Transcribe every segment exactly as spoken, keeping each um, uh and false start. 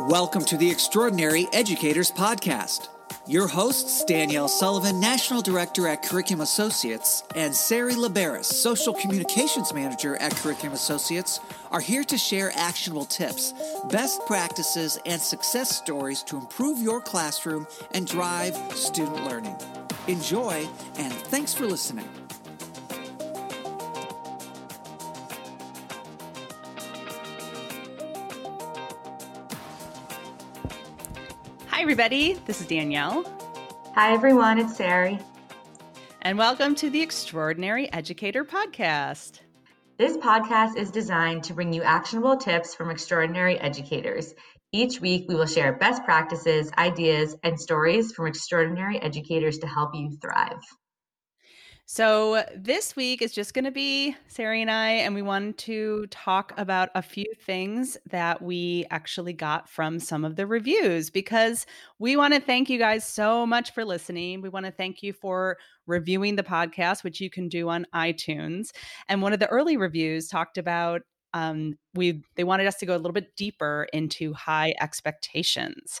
Welcome to the Extraordinary Educators Podcast. Your hosts, Danielle Sullivan, National Director at Curriculum Associates, and Sari LaBaris, Social Communications Manager at Curriculum Associates, are here to share actionable tips, best practices, and success stories to improve your classroom and drive student learning. Enjoy, and thanks for listening. Hi, everybody. This is Danielle. Hi, everyone. It's Sari. And welcome to the Extraordinary Educator Podcast. This podcast is designed to bring you actionable tips from extraordinary educators. Each week, we will share best practices, ideas, and stories from extraordinary educators to help you thrive. So this week is just going to be Sari and I, and we wanted to talk about a few things that we actually got from some of the reviews, because we want to thank you guys so much for listening. We want to thank you for reviewing the podcast, which you can do on iTunes. And one of the early reviews talked about um, we they wanted us to go a little bit deeper into high expectations.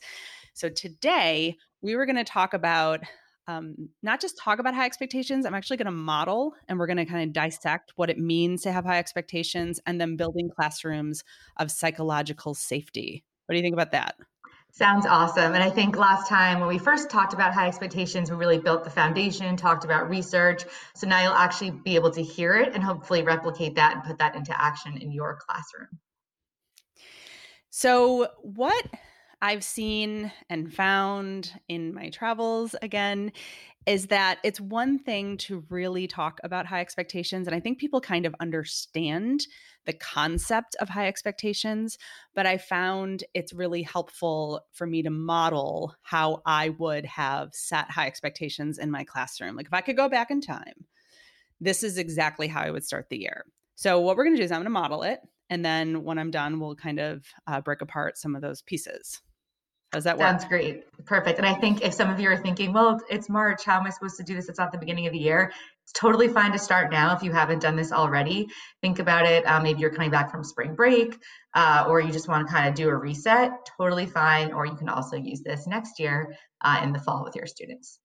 So today we were going to talk about Um, not just talk about high expectations. I'm actually going to model, and we're going to kind of dissect what it means to have high expectations, and then building classrooms of psychological safety. What do you think about that? Sounds awesome. And I think last time when we first talked about high expectations, we really built the foundation, talked about research. So now you'll actually be able to hear it and hopefully replicate that and put that into action in your classroom. So what I've seen and found in my travels, again, is that it's one thing to really talk about high expectations. And I think people kind of understand the concept of high expectations, but I found it's really helpful for me to model how I would have set high expectations in my classroom. Like if I could go back in time, this is exactly how I would start the year. So what we're going to do is I'm going to model it. And then when I'm done, we'll kind of uh, break apart some of those pieces. How does that work? Sounds great. Perfect. And I think if some of you are thinking, well, it's March, how am I supposed to do this? It's not the beginning of the year. It's totally fine to start now if you haven't done this already. Think about it. Um, maybe you're coming back from spring break uh, or you just want to kind of do a reset. Totally fine. Or you can also use this next year uh, in the fall with your students.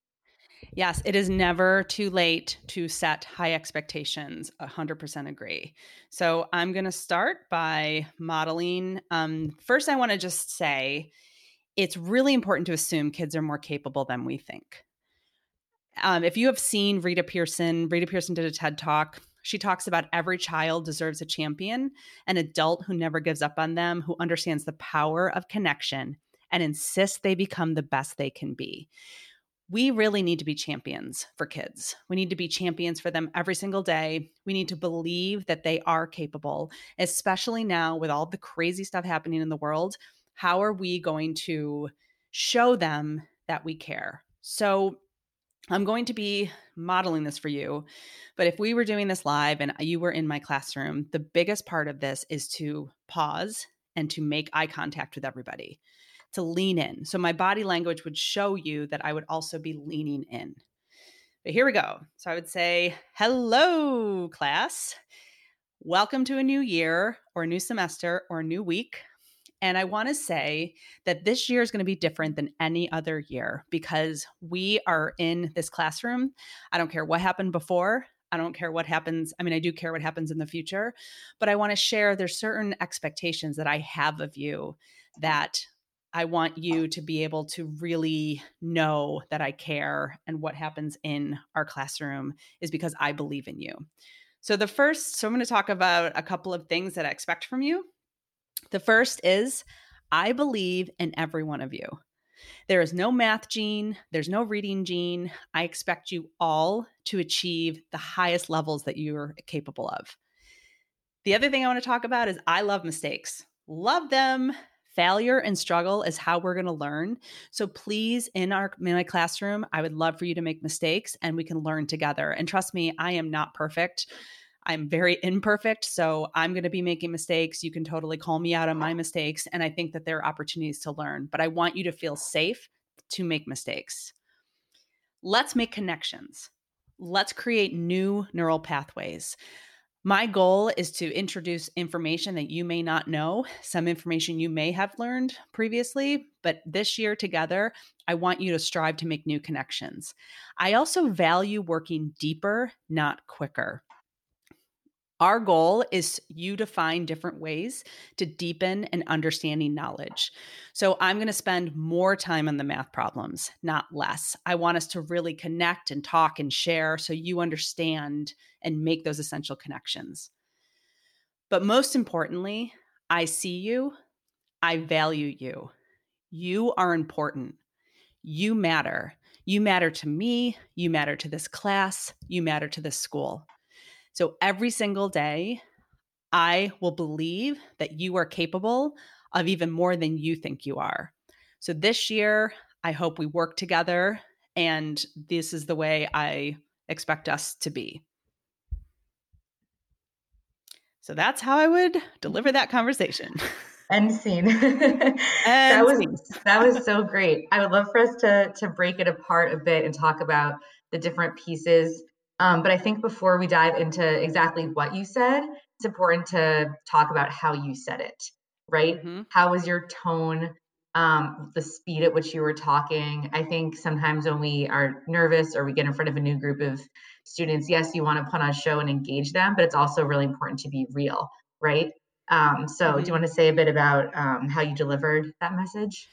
Yes, it is never too late to set high expectations. one hundred percent agree. So I'm going to start by modeling. Um, first, I want to just say it's really important to assume kids are more capable than we think. Um, if you have seen Rita Pearson, Rita Pearson did a TED Talk. She talks about every child deserves a champion, an adult who never gives up on them, who understands the power of connection and insists they become the best they can be. We really need to be champions for kids. We need to be champions for them every single day. We need to believe that they are capable, especially now with all the crazy stuff happening in the world. How are we going to show them that we care? So I'm going to be modeling this for you, but if we were doing this live and you were in my classroom, the biggest part of this is to pause and to make eye contact with everybody, to lean in. So my body language would show you that I would also be leaning in. But here we go. So I would say, hello, class. Welcome to a new year or a new semester or a new week. And I want to say that this year is going to be different than any other year because we are in this classroom. I don't care what happened before. I don't care what happens. I mean, I do care what happens in the future, but I want to share there's certain expectations that I have of you that I want you to be able to really know that I care, and what happens in our classroom is because I believe in you. So the first, so I'm going to talk about a couple of things that I expect from you. The first is I believe in every one of you. There is no math gene. There's no reading gene. I expect you all to achieve the highest levels that you're capable of. The other thing I want to talk about is I love mistakes. Love them. Failure and struggle is how we're going to learn. So please, in our in my classroom, I would love for you to make mistakes and we can learn together. And trust me, I am not perfect. I'm very imperfect. So I'm going to be making mistakes. You can totally call me out on my mistakes. And I think that there are opportunities to learn, but I want you to feel safe to make mistakes. Let's make connections. Let's create new neural pathways. My goal is to introduce information that you may not know, some information you may have learned previously, but this year together, I want you to strive to make new connections. I also value working deeper, not quicker. Our goal is you to find different ways to deepen and understanding knowledge. So I'm going to spend more time on the math problems, not less. I want us to really connect and talk and share so you understand and make those essential connections. But most importantly, I see you. I value you. You are important. You matter. You matter to me. You matter to this class. You matter to this school. So every single day, I will believe that you are capable of even more than you think you are. So this year, I hope we work together, and this is the way I expect us to be. So that's how I would deliver that conversation. End scene. End that was scene. That was so great. I would love for us to to break it apart a bit and talk about the different pieces. Um, but I think before we dive into exactly what you said, it's important to talk about how you said it, right? Mm-hmm. How was your tone, um, the speed at which you were talking? I think sometimes when we are nervous or we get in front of a new group of students, yes, you want to put on a show and engage them, but it's also really important to be real, right? Um, so mm-hmm. do you want to say a bit about um, how you delivered that message?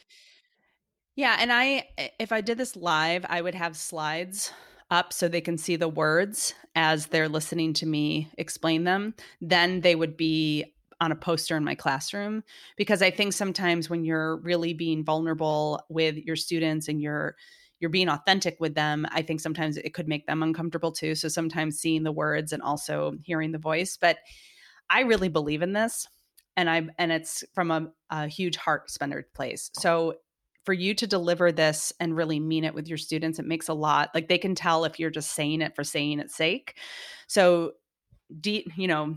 Yeah, and I, if I did this live, I would have slides up so they can see the words as they're listening to me explain them. Then they would be on a poster in my classroom, because I think sometimes when you're really being vulnerable with your students and you're you're being authentic with them, I think sometimes it could make them uncomfortable too. So sometimes seeing the words and also hearing the voice. But I really believe in this, and I and it's from a, a huge heart-centered place. So for you to deliver this and really mean it with your students, it makes a lot, like they can tell if you're just saying it for saying its sake. So, deep, you know,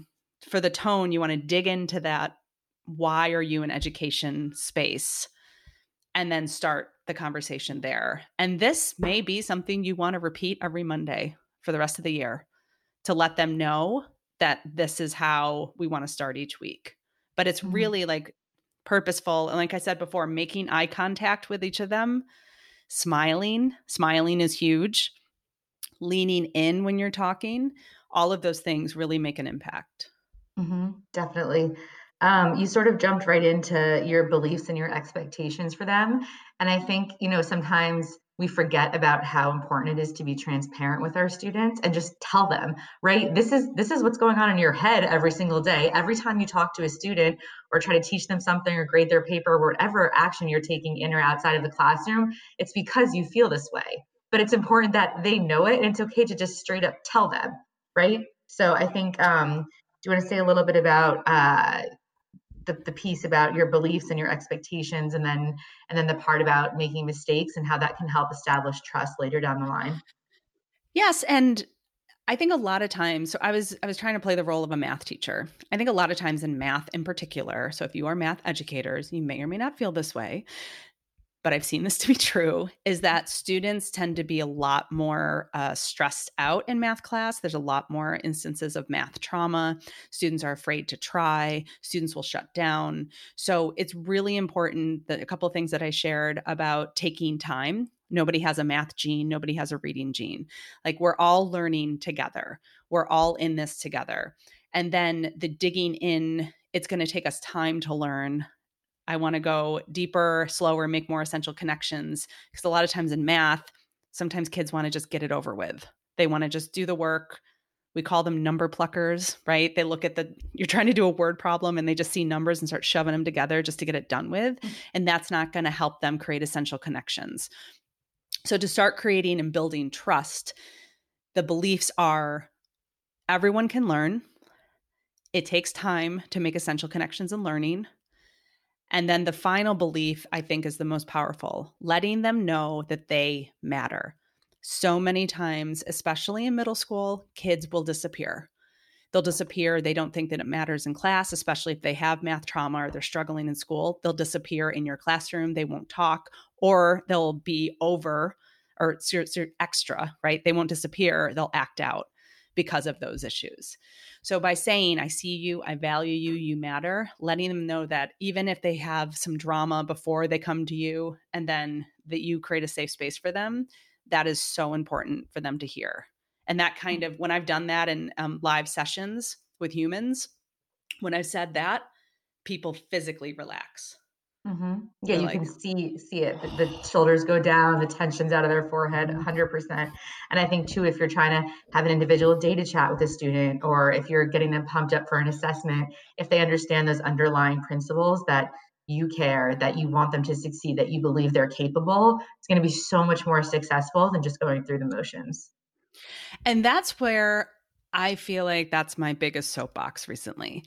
for the tone, you want to dig into that. Why are you in education space? And then start the conversation there. And this may be something you want to repeat every Monday for the rest of the year to let them know that this is how we want to start each week. But it's really like purposeful. And like I said before, making eye contact with each of them, smiling, smiling is huge, leaning in when you're talking, all of those things really make an impact. Mm-hmm, definitely. Um, you sort of jumped right into your beliefs and your expectations for them. And I think, you know, sometimes we forget about how important it is to be transparent with our students and just tell them, right? This is this is what's going on in your head every single day. Every time you talk to a student or try to teach them something or grade their paper, whatever action you're taking in or outside of the classroom, it's because you feel this way. But it's important that they know it, and it's okay to just straight up tell them, right? So I think, um, do you want to say a little bit about uh, The, the piece about your beliefs and your expectations, and then and then the part about making mistakes and how that can help establish trust later down the line? Yes, and I think a lot of times, so I was I was trying to play the role of a math teacher. I think a lot of times in math in particular, so if you are math educators, you may or may not feel this way, but I've seen this to be true, is that students tend to be a lot more uh, stressed out in math class. There's a lot more instances of math trauma. Students are afraid to try. Students will shut down. So it's really important that a couple of things that I shared about taking time. Nobody has a math gene. Nobody has a reading gene. Like, we're all learning together. We're all in this together. And then the digging in, it's going to take us time to learn. I want to go deeper, slower, make more essential connections, because a lot of times in math, sometimes kids want to just get it over with. They want to just do the work. We call them number pluckers, right? They look at the, you're trying to do a word problem and they just see numbers and start shoving them together just to get it done with. And that's not going to help them create essential connections. So to start creating and building trust, the beliefs are everyone can learn. It takes time to make essential connections and learning. And then the final belief, I think, is the most powerful, letting them know that they matter. So many times, especially in middle school, kids will disappear. They'll disappear. They don't think that it matters in class, especially if they have math trauma or they're struggling in school. They'll disappear in your classroom. They won't talk, or they'll be over or extra, right? They won't disappear. They'll act out. because of those issues. So by saying, I see you, I value you, you matter, letting them know that even if they have some drama before they come to you, and then that you create a safe space for them, that is so important for them to hear. And that kind of, when I've done that in um, live sessions with humans, when I've said that, people physically relax. Mm-hmm. Yeah, you like, can see see it. The, the shoulders go down, the tension's out of their forehead, one hundred percent. And I think too, if you're trying to have an individual data chat with a student, or if you're getting them pumped up for an assessment, if they understand those underlying principles that you care, that you want them to succeed, that you believe they're capable, it's going to be so much more successful than just going through the motions. And that's where I feel like that's my biggest soapbox recently.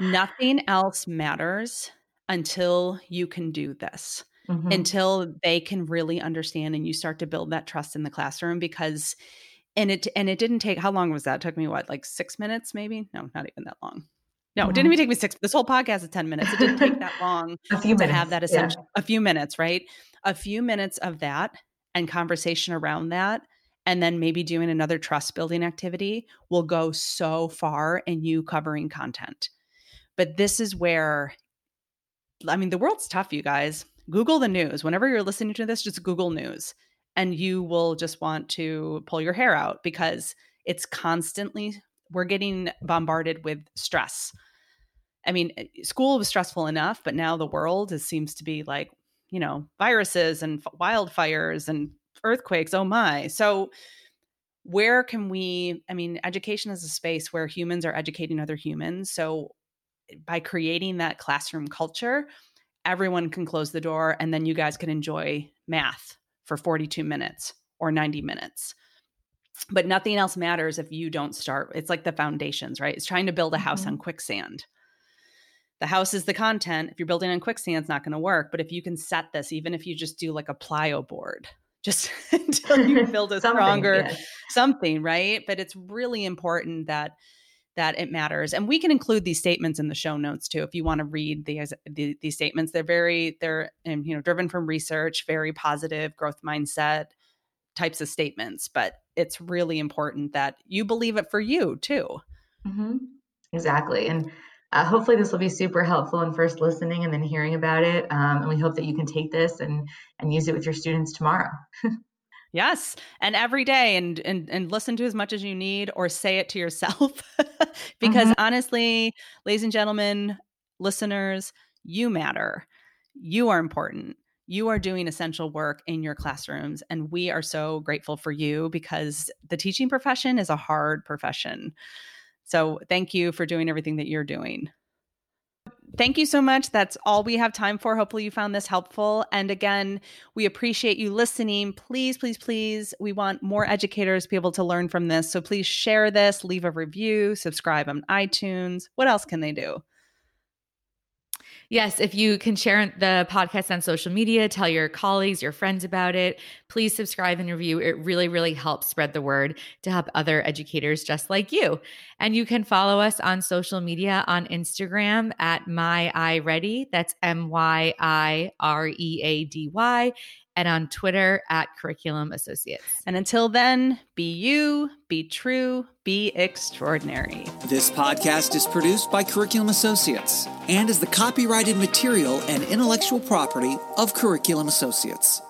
Nothing else matters until you can do this, mm-hmm. until they can really understand and you start to build that trust in the classroom. Because, and it and it didn't take, how long was that? It took me what, like six minutes maybe? No, not even that long. No, mm-hmm. It didn't even take me six. This whole podcast is ten minutes. It didn't take that long a few to minutes. Have that essential, yeah. a few minutes, right? A few minutes of that and conversation around that. And then maybe doing another trust building activity will go so far in you covering content. But this is where, I mean, the world's tough, you guys. Google the news. Whenever you're listening to this, just Google news and you will just want to pull your hair out, because it's constantly, we're getting bombarded with stress. I mean, school was stressful enough, but now the world is, seems to be like, you know, viruses and wildfires and earthquakes. Oh my. So where can we, I mean, education is a space where humans are educating other humans. So by creating that classroom culture, everyone can close the door and then you guys can enjoy math for forty-two minutes or ninety minutes. But nothing else matters if you don't start. It's like the foundations, right? It's trying to build a house mm-hmm. on quicksand. The house is the content. If you're building on quicksand, it's not going to work. But if you can set this, even if you just do like a plyo board, just until you build a something, stronger yeah. something, right? But it's really important that that it matters. And we can include these statements in the show notes too. If you want to read the, the, these statements, they're very, they're, you know, driven from research, very positive growth mindset types of statements, but it's really important that you believe it for you too. Mm-hmm. Exactly. And uh, hopefully this will be super helpful in first listening and then hearing about it. Um, and we hope that you can take this and, and use it with your students tomorrow. Yes. And every day and, and, and listen to as much as you need or say it to yourself, because mm-hmm. honestly, ladies and gentlemen, listeners, you matter. You are important. You are doing essential work in your classrooms. And we are so grateful for you, because the teaching profession is a hard profession. So thank you for doing everything that you're doing. Thank you so much. That's all we have time for. Hopefully you found this helpful. And again, we appreciate you listening. Please, please, please. We want more educators to be able to learn from this. So please share this, leave a review, subscribe on iTunes. What else can they do? Yes, if you can share the podcast on social media, tell your colleagues, your friends about it. Please subscribe and review. It really, really helps spread the word to help other educators just like you. And you can follow us on social media on Instagram at myiready. That's M Y I R E A D Y. And on Twitter at Curriculum Associates. And until then, be you, be true, be extraordinary. This podcast is produced by Curriculum Associates and is the copyrighted material and intellectual property of Curriculum Associates.